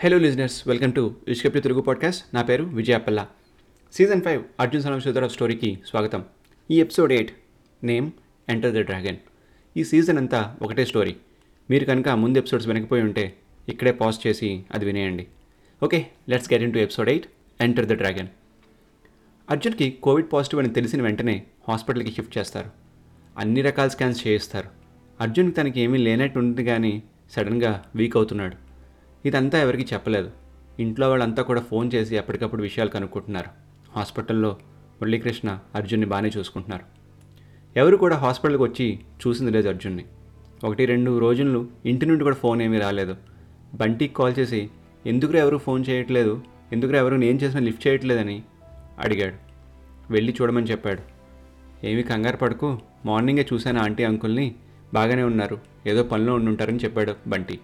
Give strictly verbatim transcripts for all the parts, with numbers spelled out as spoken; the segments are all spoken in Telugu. Hello listeners, welcome to Vishkap Telugu podcast. నా పేరు విజయపల్ల. సీజన్ ఫైవ్ అర్జున్ సూత్ర స్టోరీకి స్వాగతం. ఈ episode eight, name enter the dragon. ఈ సీజన్ అంతా ఒకటే స్టోరీ. మీరు కనుక ముందు ఎపిసోడ్స్ వెనకపోయి ఉంటే ఇక్కడే పాజ్ చేసి అది వినేయండి. Okay, let's get into episode eight, enter the dragon. అర్జున్కి కోవిడ్ పాజిటివ్ అని తెలిసిన వెంటనే హాస్పిటల్కి షిఫ్ట్ చేస్తారు. అన్ని రకాల స్కాన్స్ చేయిస్తారు. అర్జున్కి తనకి ఏమీ లేనట్టు ఉంటుంది, కానీ సడన్గా వీక్ అవుతున్నాడు. ఇదంతా ఎవరికి చెప్పలేదు. ఇంట్లో వాళ్ళంతా కూడా ఫోన్ చేసి ఎప్పటికప్పుడు విషయాలు కనుక్కుంటున్నారు. హాస్పిటల్లో మురళీకృష్ణ అర్జున్ని బాగానే చూసుకుంటున్నారు. ఎవరు కూడా హాస్పిటల్కి వచ్చి చూసింది లేదు అర్జున్ని. ఒకటి రెండు రోజులు ఇంటి నుండి కూడా ఫోన్ ఏమీ రాలేదు. బంటికి కాల్ చేసి ఎందుకురా ఎవరు ఫోన్ చేయట్లేదు, ఎందుకురా ఎవరు నేను చేసినా లిఫ్ట్ చేయట్లేదని అడిగాడు. వెళ్ళి చూడమని చెప్పాడు. ఏమీ కంగారు పడకు, మార్నింగే చూశాను ఆంటీ అంకుల్ని, బాగానే ఉన్నారు, ఏదో పనిలో ఉండుంటారని చెప్పాడు బంటి.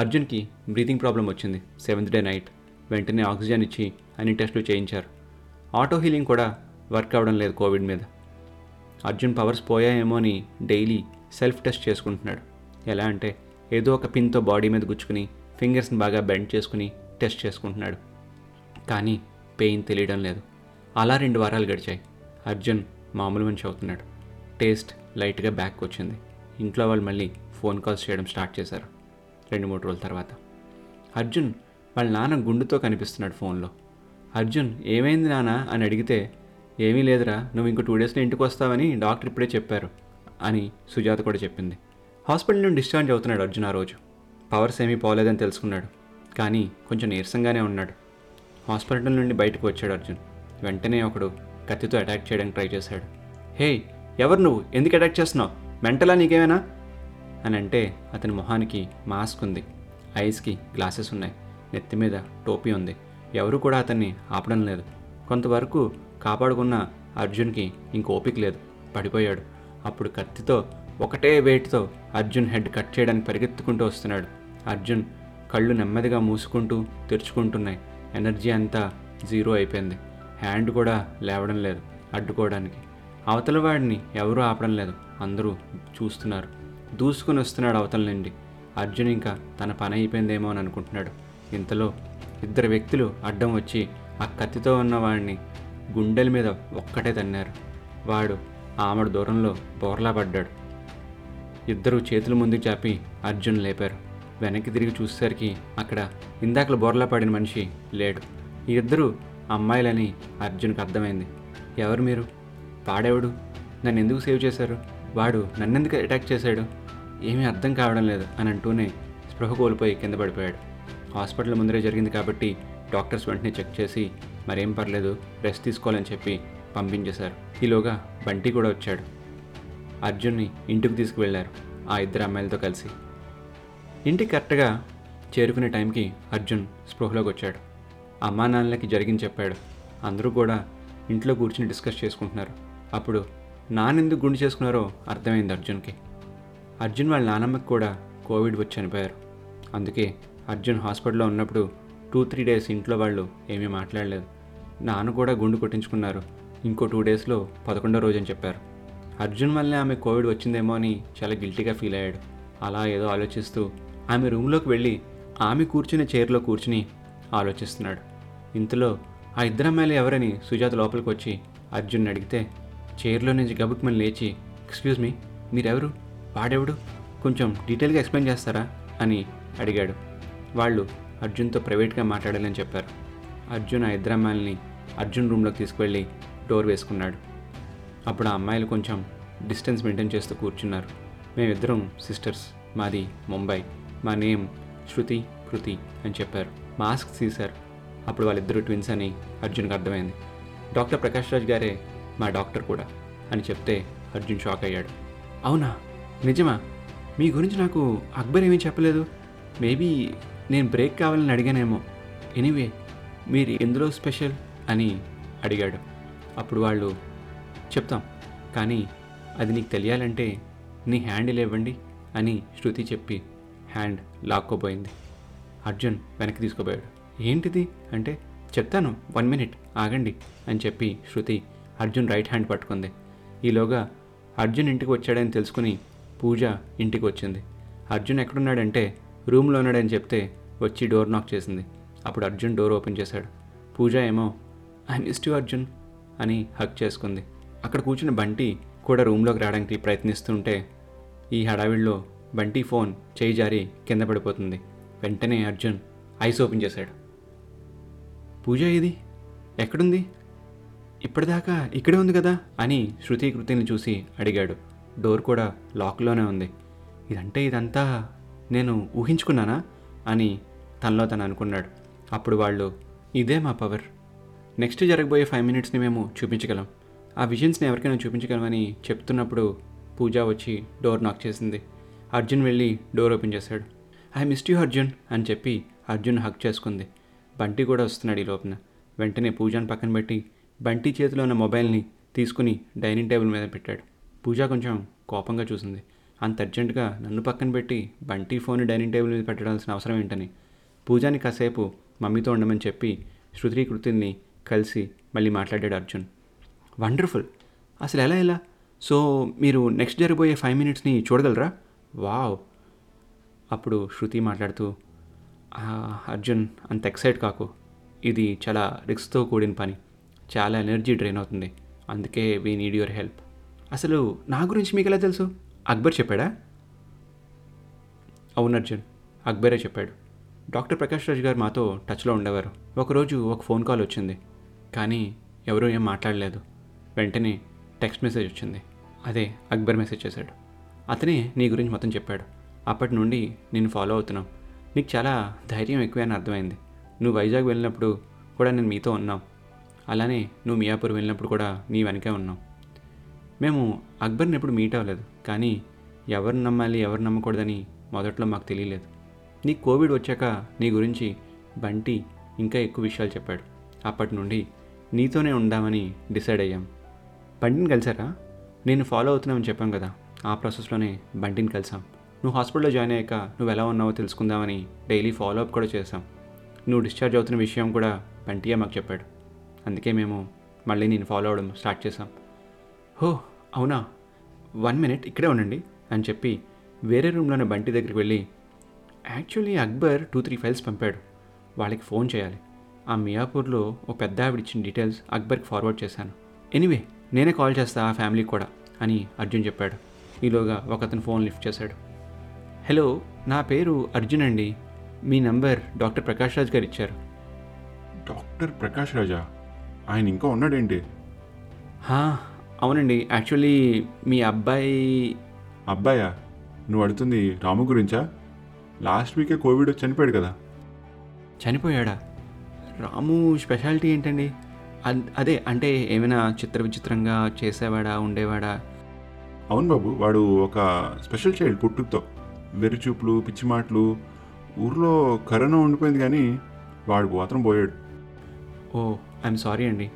అర్జున్కి బ్రీతింగ్ ప్రాబ్లం వచ్చింది సెవెంత్ డే నైట్. వెంటనే ఆక్సిజన్ ఇచ్చి అన్ని టెస్టులు చేయించారు. ఆటో హీలింగ్ కూడా వర్క్ అవ్వడం లేదు కోవిడ్ మీద. అర్జున్ పవర్స్ పోయాయేమో అని డైలీ సెల్ఫ్ టెస్ట్ చేసుకుంటున్నాడు. ఎలా అంటే ఏదో ఒక పిన్తో బాడీ మీద గుచ్చుకుని ఫింగర్స్ని బాగా బెండ్ చేసుకుని టెస్ట్ చేసుకుంటున్నాడు. కానీ పెయిన్ తెలియడం లేదు. అలా రెండు వారాలు గడిచాయి. అర్జున్ మామూలు మనిషి అవుతున్నాడు. టేస్ట్ లైట్గా బ్యాక్ వచ్చింది. ఇంట్లో వాళ్ళు మళ్ళీ ఫోన్ కాల్స్ చేయడం స్టార్ట్ చేశారు. రెండు మూడు రోజుల తర్వాత అర్జున్ వాళ్ళ నాన్న గుండుతో కనిపిస్తున్నాడు ఫోన్లో. అర్జున్ ఏమైంది నాన్న అని అడిగితే, ఏమీ లేదురా, నువ్వు ఇంకో టూ డేస్లో ఇంటికి వస్తావని డాక్టర్ ఇప్పుడే చెప్పారు అని సుజాత కూడా చెప్పింది. హాస్పిటల్ నుండి డిశ్చార్జ్ అవుతున్నాడు అర్జున్. ఆ రోజు పవర్స్ ఏమీ పోలేదని తెలుసుకున్నాడు, కానీ కొంచెం నీరసంగానే ఉన్నాడు. హాస్పిటల్ నుండి బయటకు వచ్చాడు అర్జున్. వెంటనే ఒకడు కత్తితో అటాక్ చేయడానికి ట్రై చేశాడు. హే, ఎవరు నువ్వు, ఎందుకు అటాక్ చేస్తున్నావు, మెంటలా నీకేమైనా అని అంటే, అతని మొహానికి మాస్క్ ఉంది, ఐస్కి గ్లాసెస్ ఉన్నాయి, నెత్తి మీద టోపీ ఉంది. ఎవరు కూడా అతన్ని ఆపడం లేదు. కొంతవరకు కాపాడుకున్న అర్జున్కి ఇంక ఓపిక లేదు, పడిపోయాడు. అప్పుడు కత్తితో ఒకటే వెయిట్తో అర్జున్ హెడ్ కట్ చేయడానికి పరిగెత్తుకుంటూ వస్తున్నాడు. అర్జున్ కళ్ళు నెమ్మదిగా మూసుకుంటూ తెరుచుకుంటున్నాయి. ఎనర్జీ అంతా జీరో అయిపోయింది. హ్యాండ్ కూడా లేవడం లేదు అడ్డుకోవడానికి. అవతల వాడిని ఎవరూ ఆపడం లేదు, అందరూ చూస్తున్నారు. దూసుకుని వస్తున్నాడు అవతల నుండి. అర్జున్ ఇంకా తన పని అయిపోయిందేమో అని అనుకుంటున్నాడు. ఇంతలో ఇద్దరు వ్యక్తులు అడ్డం వచ్చి ఆ కత్తితో ఉన్న వాడిని గుండెల మీద ఒక్కటే తన్నారు. వాడు ఆమడ దూరంలో బోర్లా పడ్డాడు. ఇద్దరు చేతులు ముందుకు చాపి అర్జున్ లేపారు. వెనక్కి తిరిగి చూసేసరికి అక్కడ ఇందాకలు బోర్లా పడిన మనిషి లేడు. ఈ ఇద్దరు అమ్మాయిలని అర్జున్కి అర్థమైంది. ఎవరు మీరు, పాడేవాడు నన్ను ఎందుకు సేవ్ చేశారు, వాడు నన్నెందుకు అటాక్ చేశాడు, ఏమీ అర్థం కావడం లేదు అని అంటూనే స్పృహ కోల్పోయి కింద పడిపోయాడు. హాస్పిటల్ ముందరే జరిగింది కాబట్టి డాక్టర్స్ వెంటనే చెక్ చేసి మరేం పర్లేదు, రెస్ట్ తీసుకోవాలని చెప్పి పంపించేశారు. ఈలోగా బంటి కూడా వచ్చాడు. అర్జున్ని ఇంటికి తీసుకువెళ్ళారు ఆ ఇద్దరు అమ్మాయిలతో కలిసి. ఇంటికి కరెక్ట్గా చేరుకునే టైంకి అర్జున్ స్పృహలోకి వచ్చాడు. అమ్మా నాన్నలకి జరిగింది చెప్పాడు. అందరూ కూడా ఇంట్లో కూర్చుని డిస్కస్ చేసుకుంటున్నారు. అప్పుడు నాన్నెందుకు గుండు చేసుకున్నారో అర్థమైంది అర్జున్కి. అర్జున్ వాళ్ళ నాన్నమ్మకి కూడా కోవిడ్ వచ్చి చనిపోయారు. అందుకే అర్జున్ హాస్పిటల్లో ఉన్నప్పుడు టూ త్రీ డేస్ ఇంట్లో వాళ్ళు ఏమీ మాట్లాడలేదు. నాన్న కూడా గుండు కొట్టించుకున్నారు, ఇంకో టూ డేస్లో పదకొండో రోజు అని చెప్పారు. అర్జున్ వల్లే ఆమె కోవిడ్ వచ్చిందేమో అని చాలా గిల్టీగా ఫీల్ అయ్యాడు. అలా ఏదో ఆలోచిస్తూ ఆమె రూమ్లోకి వెళ్ళి ఆమె కూర్చునే చైర్లో కూర్చుని ఆలోచిస్తున్నాడు. ఇంతలో ఆ ఇద్దరు అమ్మాయిలు ఎవరని సుజాత లోపలికి వచ్చి అర్జున్ అడిగితే, చైర్లో నుంచి గబుక్మని లేచి, ఎక్స్క్యూజ్ మీ, మీరెవరు, వాడెవడు, కొంచెం డీటెయిల్గా ఎక్స్ప్లెయిన్ చేస్తారా అని అడిగాడు. వాళ్ళు అర్జున్తో ప్రైవేట్గా మాట్లాడాలని చెప్పారు. అర్జున్ ఆ ఇద్దరు అమ్మాయిల్ని అర్జున్ రూమ్లోకి తీసుకువెళ్ళి డోర్ వేసుకున్నాడు. అప్పుడు ఆ అమ్మాయిలు కొంచెం డిస్టెన్స్ మెయింటైన్ చేస్తూ కూర్చున్నారు. మేమిద్దరం సిస్టర్స్, మాది ముంబై, మా నేమ్ శృతి కృతి అని చెప్పారు. మాస్క్ తీశారు. అప్పుడు వాళ్ళిద్దరూ ట్విన్స్ అని అర్జున్కి అర్థమైంది. డాక్టర్ ప్రకాష్ రాజు గారే మా డాక్టర్ కూడా అని చెప్తే అర్జున్ షాక్ అయ్యాడు. అవునా, నిజమా, మీ గురించి నాకు అక్బర్ ఏమీ చెప్పలేదు, మేబీ నేను బ్రేక్ కావాలని అడిగానేమో, ఎనీవే మీరు ఎందులో స్పెషల్ అని అడిగాడు. అప్పుడు వాళ్ళు, చెప్తాం, కానీ అది నీకు తెలియాలంటే నీ హ్యాండ్ ఇవ్వండి అని శృతి చెప్పి హ్యాండ్ లాక్కోబోయింది. అర్జున్ వెనక్కి తీసుకోబోయాడు. ఏంటిది అంటే, చెప్తాను, వన్ మినిట్ ఆగండి అని చెప్పి శృతి అర్జున్ రైట్ హ్యాండ్ పట్టుకుంది. ఈలోగా అర్జున్ ఇంటికి వచ్చాడని తెలుసుకుని పూజ ఇంటికి వచ్చింది. అర్జున్ ఎక్కడున్నాడంటే రూమ్లో ఉన్నాడని చెప్తే వచ్చి డోర్ నాక్ చేసింది. అప్పుడు అర్జున్ డోర్ ఓపెన్ చేశాడు. పూజ ఏమో ఐ మిస్డ్ యూ అర్జున్ అని హక్ చేసుకుంది. అక్కడ కూర్చున్న బంటి కూడా రూమ్లోకి రావడానికి ప్రయత్నిస్తుంటే ఈ హడావిడిలో బంటి ఫోన్ చేయి జారి కింద పడిపోతుంది. వెంటనే అర్జున్ ఐస్ ఓపెన్ చేశాడు. పూజ ఇది ఎక్కడుంది? ఇప్పటిదాకా ఇక్కడే ఉంది కదా అని శృతి కృతిని చూసి అడిగాడు. డోర్ కూడా లాక్లోనే ఉంది. ఇదంటే ఇదంతా నేను ఊహించుకున్నానా అని తనలో తను అనుకున్నాడు. అప్పుడు వాళ్ళు ఇదే మా పవర్, నెక్స్ట్ జరగబోయే ఫైవ్ మినిట్స్ని మేము చూపించగలం, ఆ విజన్స్ని ఎవరికైనా చూపించగలమని చెప్తున్నప్పుడు పూజ వచ్చి డోర్ నాక్ చేసింది. అర్జున్ వెళ్ళి డోర్ ఓపెన్ చేశాడు. ఐ మిస్డ్ యూ అర్జున్ అని చెప్పి అర్జున్ హక్ చేసుకుంది. బంటి కూడా వస్తున్నాడు. ఈ లోపల వెంటనే పూజను పక్కన పెట్టి బంటి చేతిలో ఉన్న మొబైల్ని తీసుకుని డైనింగ్ టేబుల్ మీద పెట్టాడు. పూజ కొంచెం కోపంగా చూసింది. అంత అర్జెంటుగా నన్ను పక్కన పెట్టి బంటి ఫోన్ డైనింగ్ టేబుల్ మీద పెట్టడాల్సిన అవసరం ఏంటని. పూజాని కాసేపు మమ్మీతో ఉండమని చెప్పి శృతి కృతిని కలిసి మళ్ళీ మాట్లాడాడు అర్జున్. వండర్ఫుల్, అసలు ఎలా ఎలా సో మీరు నెక్స్ట్ జరగబోయే ఫైవ్ మినిట్స్ని చూడగలరా? వావ్. అప్పుడు శృతి మాట్లాడుతూ, అర్జున్ అంత ఎక్సైట్ కాకు, ఇది చాలా రిస్క్తో కూడిన పని, చాలా ఎనర్జీ డ్రైన్ అవుతుంది, అందుకే వీ నీడ్ యువర్ హెల్ప్. అసలు నా గురించి మీకు ఎలా తెలుసు? అక్బర్ చెప్పాడా? అవును అర్జున్, అక్బరే చెప్పాడు. డాక్టర్ ప్రకాష్ రాజు గారు మాతో టచ్లో ఉండేవారు. ఒకరోజు ఒక ఫోన్ కాల్ వచ్చింది, కానీ ఎవరూ ఏం మాట్లాడలేదు. వెంటనే టెక్స్ట్ మెసేజ్ వచ్చింది, అదే అక్బర్ మెసేజ్ చేశాడు. అతనే నీ గురించి మొత్తం చెప్పాడు. అప్పటి నుండి నేను ఫాలో అవుతున్నాం. నీకు చాలా ధైర్యం ఎక్కువే అని అర్థమైంది. నువ్వు వైజాగ్ వెళ్ళినప్పుడు కూడా నేను మీతో ఉన్నాం, అలానే నువ్వు మియాపూర్ వెళ్ళినప్పుడు కూడా నీ వెనకే ఉన్నాం. మేము అక్బర్ని ఎప్పుడు మీట్ అవ్వలేదు, కానీ ఎవరు నమ్మాలి ఎవరు నమ్మకూడదని మొదట్లో మాకు తెలియలేదు. నీ కోవిడ్ వచ్చాక నీ గురించి బంటి ఇంకా ఎక్కువ విషయాలు చెప్పాడు. అప్పటి నుండి నీతోనే ఉందామని డిసైడ్ అయ్యాం. బంటిని కలిసారా? నేను ఫాలో అవుతున్నామని చెప్పాం కదా, ఆ ప్రాసెస్లోనే బంటిని కలిసాం. నువ్వు హాస్పిటల్లో జాయిన్ అయ్యాక నువ్వు ఎలా ఉన్నావో తెలుసుకుందామని డైలీ ఫాలో అప్ కూడా చేశాం. నువ్వు డిశ్చార్జ్ అవుతున్న విషయం కూడా బంటియే మాకు చెప్పాడు. అందుకే మేము మళ్ళీ నేను ఫాలో అవడం స్టార్ట్ చేశాం. హో అవునా, వన్ మినిట్ ఇక్కడే ఉండండి అని చెప్పి వేరే రూమ్లోనే బంటి దగ్గరికి వెళ్ళి, actually Akbar two three files పంపాడు, వాళ్ళకి ఫోన్ చేయాలి. ఆ మియాపూర్లో ఓ పెద్ద ఆవిడ ఇచ్చిన డీటెయిల్స్ అక్బర్కి ఫార్వర్డ్ చేశాను. ఎనీవే నేనే కాల్ చేస్తా ఆ ఫ్యామిలీకి కూడా అని అర్జున్ చెప్పాడు. ఈలోగా ఒక అతను ఫోన్ లిఫ్ట్ చేశాడు. హలో, నా పేరు అర్జున్ అండి, మీ నంబర్ డాక్టర్ ప్రకాష్ రాజు గారు ఇచ్చారు. డాక్టర్ ప్రకాష్ రాజా? ఆయన ఇంకా ఉన్నాడేంటి? అవునండి, యాక్చువల్లీ మీ అబ్బాయి... అబ్బాయా? నువ్వు అడుగుతుంది రాము గురించా? లాస్ట్ వీకే కోవిడ్ చనిపోయాడు కదా. చనిపోయాడా? రాము స్పెషాలిటీ ఏంటండి? అదే అంటే ఏమైనా చిత్ర విచిత్రంగా చేసేవాడా, ఉండేవాడా? అవును బాబు, వాడు ఒక స్పెషల్ చైల్డ్, పుట్టుతో వెరిచూపులు, పిచ్చి మాటలు. ఊర్లో కరోనా ఉండిపోయింది కానీ వాడు మాత్రం పోయాడు. ఓ ఐఎమ్ సారీ అండి.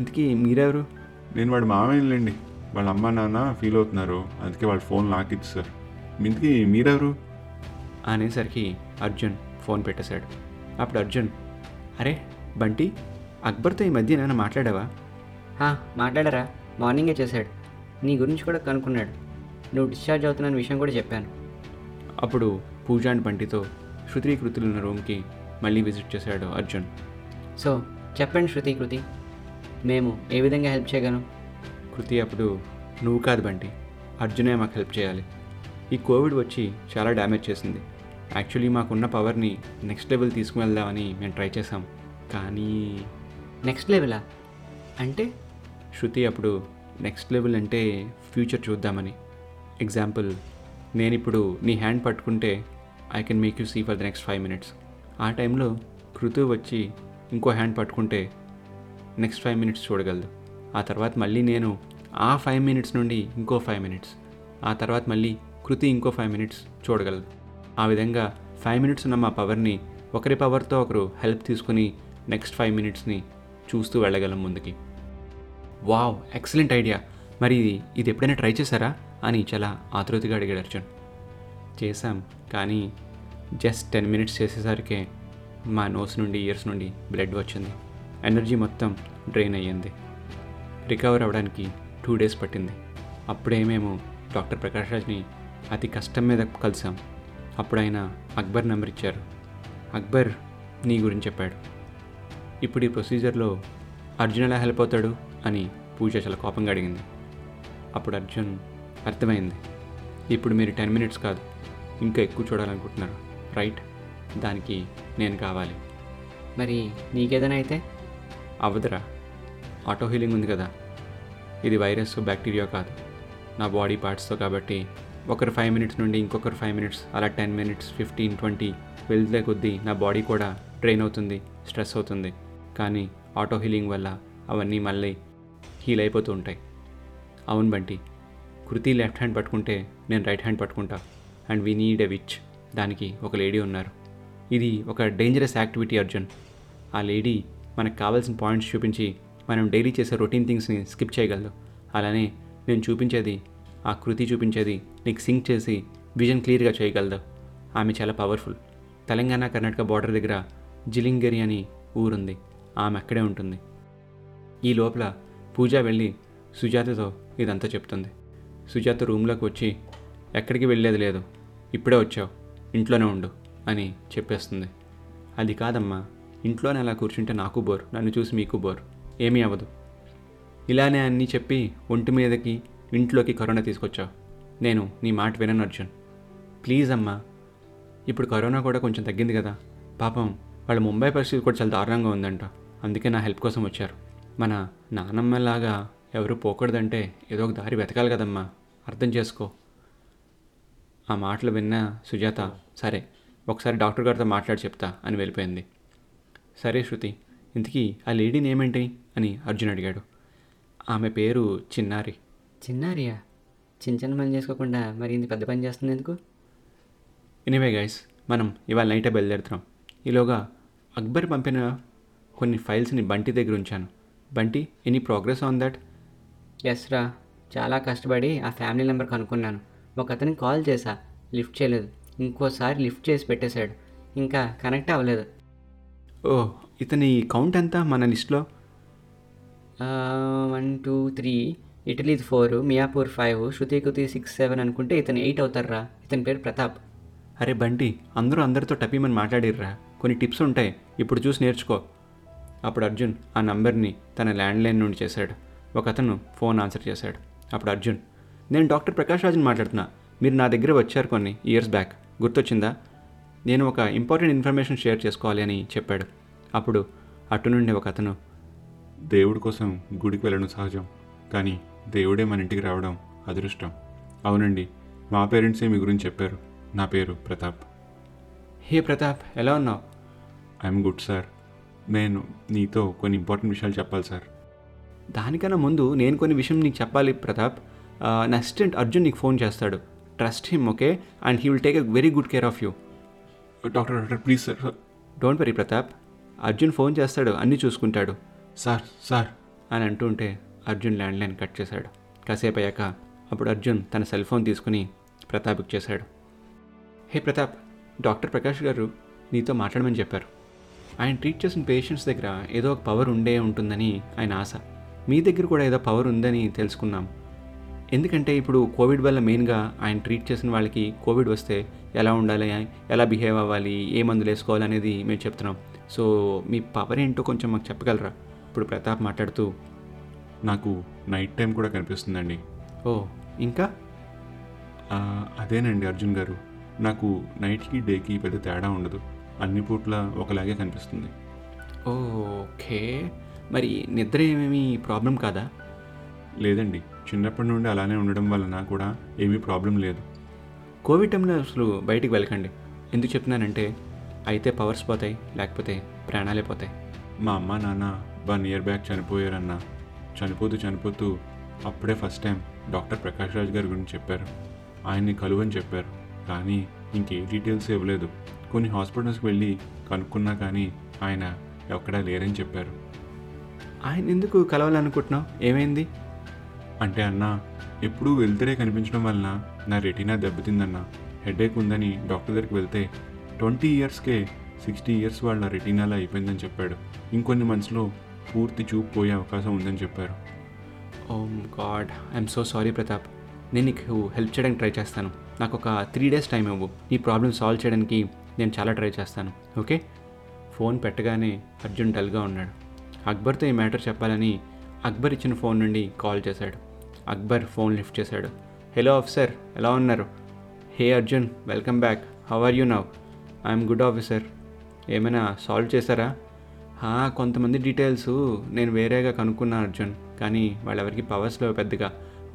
ఇంతకీ మీరెవరు? నేను వాడు మామయ్యలేండి. వాళ్ళ అమ్మ నాన్న ఫీల్ అవుతున్నారు, అందుకే వాళ్ళ ఫోన్ నాకు ఇచ్చారు. ఇంతకీ మీరెవరు అనేసరికి అర్జున్ ఫోన్ పెట్టేశాడు. అప్పుడు అర్జున్, అరే బంటి, అక్బర్తో ఈ మధ్య నాన్న మాట్లాడావా? మాట్లాడారా, మార్నింగే చేశాడు. నీ గురించి కూడా కనుక్కున్నాడు, నువ్వు డిశ్చార్జ్ అవుతున్న విషయం కూడా చెప్పాను. అప్పుడు పూజ అండ్ బంటితో శృతి కృతులు ఉన్న రూమ్కి మళ్ళీ విజిట్ చేశాడు అర్జున్. సో చెప్పండి శృతి కృతి, మేము ఏ విధంగా హెల్ప్ చేయగలం? కృతి అప్పుడు, నువ్వు కాదు బంటి, అర్జునే మాకు హెల్ప్ చేయాలి. ఈ కోవిడ్ వచ్చి చాలా డ్యామేజ్ చేసింది. యాక్చువల్లీ మాకున్న పవర్ని నెక్స్ట్ లెవెల్ తీసుకువెళ్దామని మేము ట్రై చేసాం, కానీ... నెక్స్ట్ లెవెలా అంటే? శృతి అప్పుడు, నెక్స్ట్ లెవెల్ అంటే ఫ్యూచర్ చూద్దామని. ఎగ్జాంపుల్, నేను ఇప్పుడు నీ హ్యాండ్ పట్టుకుంటే I can make you see for the next five minutes. ఆ టైంలో కృతి వచ్చి ఇంకో హ్యాండ్ పట్టుకుంటే నెక్స్ట్ ఫైవ్ మినిట్స్ చూడగలదు. ఆ తర్వాత మళ్ళీ నేను ఆ ఫైవ్ మినిట్స్ నుండి ఇంకో ఫైవ్ మినిట్స్, ఆ తర్వాత మళ్ళీ కృతి ఇంకో ఫైవ్ మినిట్స్ చూడగలదు. ఆ విధంగా ఫైవ్ మినిట్స్ ఉన్న మా పవర్ని ఒకరి పవర్తో ఒకరు హెల్ప్ తీసుకుని నెక్స్ట్ ఫైవ్ మినిట్స్ని చూస్తూ వెళ్ళగలం ముందుకి. Wow, excellent idea. మరి ఇది ఎప్పుడైనా ట్రై చేశారా అని చాలా ఆతృతగా అడిగాడు అర్జున్. చేశాం, కానీ జస్ట్ టెన్ మినిట్స్ చేసేసరికే మా నోస్ నుండి ఇయర్స్ నుండి బ్లడ్ వచ్చింది. ఎనర్జీ మొత్తం డ్రైన్ అయ్యింది. రికవర్ అవ్వడానికి టూ డేస్ పట్టింది. అప్పుడే మేము డాక్టర్ ప్రకాష్ రాజ్ని అతి కష్టం మీద కలిసాం. అప్పుడు ఆయన అక్బర్ నెంబర్ ఇచ్చారు. అక్బర్ నీ గురించి చెప్పాడు. ఇప్పుడు ఈ ప్రొసీజర్లో అర్జున్ ఎలా హెల్ప్ అవుతాడు అని పూజ చాలా కోపంగా అడిగింది. అప్పుడు అర్జున్, అర్థమైంది, ఇప్పుడు మీరు టెన్ మినిట్స్ కాదు ఇంకా ఎక్కువ చూడాలనుకుంటున్నారు రైట్, దానికి నేను కావాలి. మరి నీకేదైనా అయితే? అవదురా, ఆటో హీలింగ్ ఉంది కదా, ఇది వైరస్ బ్యాక్టీరియా కాదు, నా బాడీ పార్ట్స్తో కాబట్టి ఒకరు ఫైవ్ మినిట్స్ నుండి ఇంకొకరు ఫైవ్ మినిట్స్ అలా టెన్ మినిట్స్ ఫిఫ్టీన్ ట్వంటీ వెళ్తే కొద్దీ నా బాడీ కూడా ట్రైన్ అవుతుంది, స్ట్రెస్ అవుతుంది. కానీ ఆటో హీలింగ్ వల్ల అవన్నీ మళ్ళీ హీల్ అయిపోతూ ఉంటాయి. అవును బంటి, కృతి లెఫ్ట్ హ్యాండ్ పట్టుకుంటే నేను రైట్ హ్యాండ్ పట్టుకుంటా, and we need a witch, దానికి ఒక లేడీ ఉన్నారు. ఇది ఒక డేంజరస్ యాక్టివిటీ అర్జున్. ఆ లేడీ మనకు కావాల్సిన పాయింట్స్ చూపించి మనం డైలీ చేసే రొటీన్ థింగ్స్ని స్కిప్ చేయగలదు. అలానే నేను చూపించేది, ఆ కృతి చూపించేది నీకు సింక్ చేసి విజన్ క్లియర్గా చేయగలదు. ఆమె చాలా పవర్ఫుల్. తెలంగాణ కర్ణాటక బార్డర్ దగ్గర జిలింగరి అని ఊరుంది, ఆమె అక్కడే ఉంటుంది. ఈ లోపల పూజ వెళ్ళి సుజాతతో ఇదంతా చెప్తుంది. సుజాత రూమ్లోకి వచ్చి, ఎక్కడికి వెళ్ళేది లేదు, ఇప్పుడే వచ్చావు, ఇంట్లోనే ఉండు అని చెప్పేస్తుంది. అది కాదమ్మా, ఇంట్లోనే అలా కూర్చుంటే నాకు బోర్, నన్ను చూసి మీకు బోర్, ఏమీ అవ్వదు. ఇలానే అన్నీ చెప్పి ఒంటి మీదకి ఇంట్లోకి కరోనా తీసుకొచ్చావు. నేను నీ మాట వినను అర్జున్, ప్లీజ్ అమ్మా. ఇప్పుడు కరోనా కూడా కొంచెం తగ్గింది కదా, పాపం వాళ్ళ ముంబై పరిస్థితి కూడా చాలా దారుణంగా ఉందంట, అందుకే నా హెల్ప్ కోసం వచ్చారు. మన నానమ్మలాగా ఎవరు పోకూడదంటే ఏదో ఒక దారి వెతకాలి కదమ్మా, అర్థం చేసుకో. ఆ మాటలు విన్న సుజాత, సరే ఒకసారి డాక్టర్ గారితో మాట్లాడి చెప్తా అని వెళ్ళిపోయింది. సరే శృతి, ఇంతకీ ఆ లేడీ నేమేంటి అని అర్జున్ అడిగాడు. ఆమె పేరు చిన్నారి. చిన్నారియా? చిన్న చిన్న పని చేసుకోకుండా మరి ఇంత పెద్ద పని చేస్తుంది ఎందుకు? ఎనీవే గైస్, మనం ఇవాళ నైటే బయలుదేరుతున్నాం. ఈలోగా అక్బర్ పంపిన కొన్ని ఫైల్స్ని బంటి దగ్గర ఉంచాను. Bunty, any progress on that? Yes రా, చాలా కష్టపడి ఆ ఫ్యామిలీ నెంబర్ కనుక్కున్నాను. ఒక అతనికి కాల్ చేశా, లిఫ్ట్ చేయలేదు, ఇంకోసారి లిఫ్ట్ చేసి పెట్టేశాడు, ఇంకా కనెక్ట్ అవ్వలేదు. ఓ, ఇతని కౌంట్ ఎంత మన లిస్ట్లో? One two three, ఇటలీది four, Miyapur five, శృతికృతి six seven అనుకుంటే ఇతను ఎయిట్ అవుతారా. ఇతని పేరు ప్రతాప్. అరే బంటి, అందరూ అందరితో టపీమని మాట్లాడిర్రా, కొన్ని టిప్స్ ఉంటాయి, ఇప్పుడు చూసి నేర్చుకో. అప్పుడు అర్జున్ ఆ నంబర్ని తన ల్యాండ్లైన్ నుండి చేశాడు. ఒక అతను ఫోన్ ఆన్సర్ చేశాడు. అప్పుడు అర్జున్, నేను డాక్టర్ ప్రకాష్ రాజుని మాట్లాడుతున్నా, మీరు నా దగ్గర వచ్చారు కొన్ని ఇయర్స్ బ్యాక్, గుర్తొచ్చిందా? నేను ఒక ఇంపార్టెంట్ ఇన్ఫర్మేషన్ షేర్ చేసుకోవాలి అని చెప్పాడు. అప్పుడు అటు నుండి ఒక అతను, దేవుడి కోసం గుడికి వెళ్ళడం సహజం, కానీ దేవుడే మన ఇంటికి రావడం అదృష్టం. అవునండి, మా పేరెంట్సే మీ గురించి చెప్పారు. నా పేరు ప్రతాప్. హే ప్రతాప్, ఎలా ఉన్నావు? I'm good sir. నేను నీతో కొన్ని ఇంపార్టెంట్ విషయాలు చెప్పాలి సార్. దానికన్నా ముందు నేను కొన్ని విషయం నీకు చెప్పాలి ప్రతాప్. నా అసిస్టెంట్ అర్జున్ నీకు ఫోన్ చేస్తాడు, trust him okay, and he will take a very good care of you. Doctor doctor please sir. Don't worry Pratap, Arjun phone చేస్తాడు, అన్నీ చూసుకుంటాడు. సార్ సార్ అని అంటూ ఉంటే అర్జున్ ల్యాండ్లైన్ కట్ చేశాడు. కాసేపు అయ్యాక అప్పుడు అర్జున్ తన సెల్ ఫోన్ తీసుకుని ప్రతాప్కి చేశాడు. హే ప్రతాప్, డాక్టర్ ప్రకాష్ గారు నీతో మాట్లాడమని చెప్పారు. ఆయన ట్రీట్ చేసిన పేషెంట్స్ దగ్గర ఏదో ఒక పవర్ ఉండే ఉంటుందని ఆయన ఆశ. మీ దగ్గర కూడా ఏదో పవర్ ఉందని తెలుసుకున్నాం. ఎందుకంటే ఇప్పుడు కోవిడ్ వల్ల మెయిన్గా ఆయన ట్రీట్ చేసిన వాళ్ళకి కోవిడ్ వస్తే ఎలా ఉండాలి, ఎలా బిహేవ్ అవ్వాలి, ఏ మందులు వేసుకోవాలి అనేది మేము చెప్తున్నాం. సో మీ పవర్ ఏంటో కొంచెం మాకు చెప్పగలరా? ఇప్పుడు ప్రతాప్ మాట్లాడుతూ, నాకు నైట్ టైం కూడా కనిపిస్తుందండి. ఓ, ఇంకా? అదేనండి అర్జున్ గారు, నాకు నైట్కి డేకి పెద్ద తేడా ఉండదు, అన్ని పూట్ల ఒకలాగే కనిపిస్తుంది. ఓకే, మరి నిద్ర ఏమేమి ప్రాబ్లం కాదా? లేదండి, చిన్నప్పటి నుండి అలానే ఉండడం వలన కూడా ఏమీ ప్రాబ్లం లేదు. కోవిడ్ టైంలో అసలు బయటికి వెళ్ళకండి. ఎందుకు చెప్తున్నానంటే, అయితే పవర్స్ పోతాయి, లేకపోతే ప్రాణాలే పోతాయి. మా అమ్మ నాన్న వన్ ఇయర్ బ్యాక్ చనిపోయారన్న, చనిపోతూ చనిపోతూ అప్పుడే first time doctor Prakash Raju గారి గురించి చెప్పారు. ఆయన్ని కలువని చెప్పారు, కానీ ఇంకే డీటెయిల్స్ ఇవ్వలేదు. కొన్ని హాస్పిటల్స్కి వెళ్ళి కనుక్కున్నా కానీ ఆయన ఎక్కడా లేరని చెప్పారు. ఆయన ఎందుకు కలవాలనుకుంటున్నావు? ఏమైంది అంటే, అన్న ఎప్పుడూ వెళ్తేనే కనిపించడం వలన నా రెటీనా దెబ్బతిందన్న, హెడేక్ ఉందని డాక్టర్ దగ్గరికి వెళ్తే ట్వంటీ ఇయర్స్కే సిక్స్టీ ఇయర్స్ వాళ్ళ రెటీనాలా అయిపోయిందని చెప్పాడు. ఇంకొన్ని మంత్స్లో పూర్తి చూపు పోయే అవకాశం ఉందని చెప్పారు. Oh God, I'm so sorry Pratap, నేను నీకు హెల్ప్ చేయడానికి ట్రై చేస్తాను. నాకు ఒక త్రీ డేస్ టైం ఇవ్వు, నీ ప్రాబ్లమ్ సాల్వ్ చేయడానికి నేను చాలా ట్రై చేస్తాను, ఓకే. ఫోన్ పెట్టగానే అర్జున్ డల్గా ఉన్నాడు. అక్బర్తో ఈ మ్యాటర్ చెప్పాలని అక్బర్ ఇచ్చిన ఫోన్ నుండి కాల్ చేశాడు. అక్బర్ ఫోన్ లిఫ్ట్ చేశాడు. హలో ఆఫీసర్, ఎలా ఉన్నారు? Hey Arjun, welcome back. How are you now? I'm good officer. ఏమైనా సాల్వ్ చేశారా? కొంతమంది డీటెయిల్స్ నేను వేరేగా కనుక్కున్నాను అర్జున్, కానీ వాళ్ళెవరికి పవర్స్లో పెద్దగా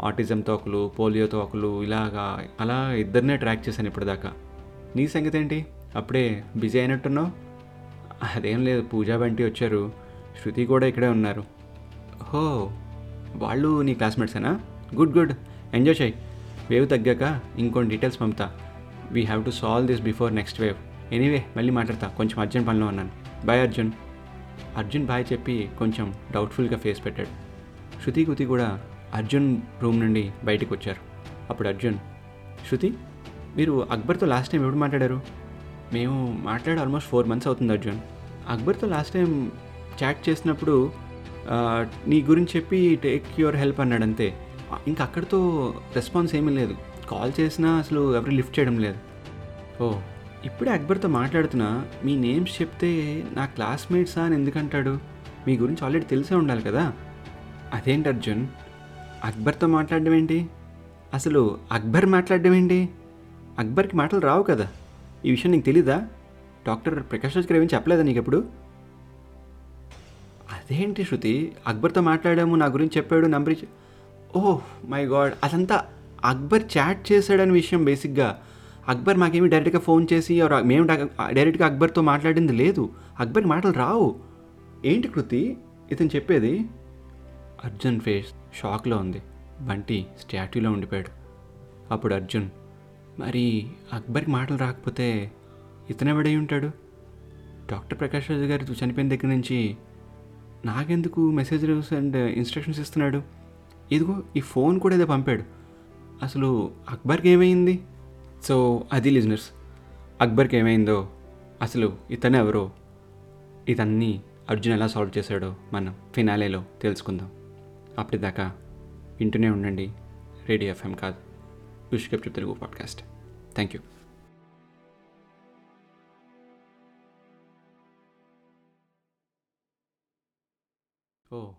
ఆటిజం తోకలు, పోలియో తోకలు, ఇలాగా అలా ఇద్దరినే ట్రాక్ చేశాను ఇప్పటిదాకా. నీ సంగతి ఏంటి? అప్పుడే బిజీ అయినట్టున్నావు. అదేం లేదు, పూజా బంటి వచ్చారు, శృతి కూడా ఇక్కడే ఉన్నారు. హో, వాళ్ళు నీ క్లాస్మేట్సేనా? గుడ్ గుడ్, ఎంజాయ్ చేయి. వేవ్ తగ్గాక ఇంకొన్ని డీటెయిల్స్ పంపుతా. We have to solve this before next wave. Anyway మళ్ళీ మాట్లాడతా, కొంచెం అర్జెంట్ పనిలో ఉన్నాను. బాయ్ అర్జున్. అర్జున్ బాయ్ చెప్పి కొంచెం డౌట్ఫుల్గా ఫేస్ పెట్టాడు. శృతి కుతి కూడా అర్జున్ రూమ్ నుండి బయటకు వచ్చారు. అప్పుడు అర్జున్, శృతి మీరు అక్బర్తో లాస్ట్ టైం ఎప్పుడు మాట్లాడారు? మేము మాట్లాడే ఆల్మోస్ట్ ఫోర్ మంత్స్ అవుతుంది అర్జున్. అక్బర్తో లాస్ట్ టైం చాట్ చేసినప్పుడు నీ గురించి చెప్పి టేక్ యువర్ హెల్ప్ అన్నాడు, అంతే. ఇంకా అక్కడితో రెస్పాన్స్ ఏమీ లేదు. కాల్ చేసినా అసలు ఎవరు లిఫ్ట్ చేయడం లేదు. ఓ, ఇప్పుడే అక్బర్తో మాట్లాడుతున్నా, మీ నేమ్స్ చెప్తే నా క్లాస్మేట్సా అని ఎందుకంటాడు? మీ గురించి ఆల్రెడీ తెలిసే ఉండాలి కదా. అదేంటి అర్జున్, అక్బర్తో మాట్లాడడం ఏంటి? అసలు అక్బర్ మాట్లాడడం ఏంటి? అక్బర్కి మాటలు రావు కదా, ఈ విషయం నీకు తెలీదా? డాక్టర్ ప్రకాష్ రాజ్ గారు ఏమీ చెప్పలేదా నీకు ఎప్పుడు? అదేంటి శృతి, అక్బర్తో మాట్లాడాము, నా గురించి చెప్పాడు, నంబర్ ఇచ్చి. ఓహ్ మై గాడ్, అదంతా అక్బర్ చాట్ చేశాడని విషయం. బేసిక్గా అక్బర్ మాకేమి డైరెక్ట్గా ఫోన్ చేసి మేము డైరెక్ట్గా అక్బర్తో మాట్లాడింది లేదు. అక్బర్కి మాటలు రావు. ఏంటి కృతి ఇతను చెప్పేది? అర్జున్ ఫేస్ షాక్లో ఉంది. బంటి స్టాట్యూలో ఉండిపోయాడు. అప్పుడు అర్జున్, మరి అక్బర్కి మాటలు రాకపోతే ఇతనెవడై ఉంటాడు? డాక్టర్ ప్రకాష్ రాజు గారు చనిపోయిన దగ్గర నుంచి నాకెందుకు మెసేజ్లు అండ్ ఇన్స్ట్రక్షన్స్ ఇస్తున్నాడు? ఇదిగో ఈ ఫోన్ కూడా ఏదో పంపాడు. అసలు అక్బర్కి ఏమైంది? సో అది లిజనర్స్, అక్బర్కి ఏమైందో, అసలు ఇతను ఎవరో, ఇతన్ని అర్జున్ ఎలా సాల్వ్ చేశాడో మనం ఫినాలేలో తెలుసుకుందాం. అప్పటిదాకా వింటూనే ఉండండి రేడియో ఎఫ్ఎం కాదు, విష్కప్ Telugu podcast. Thank you. Oh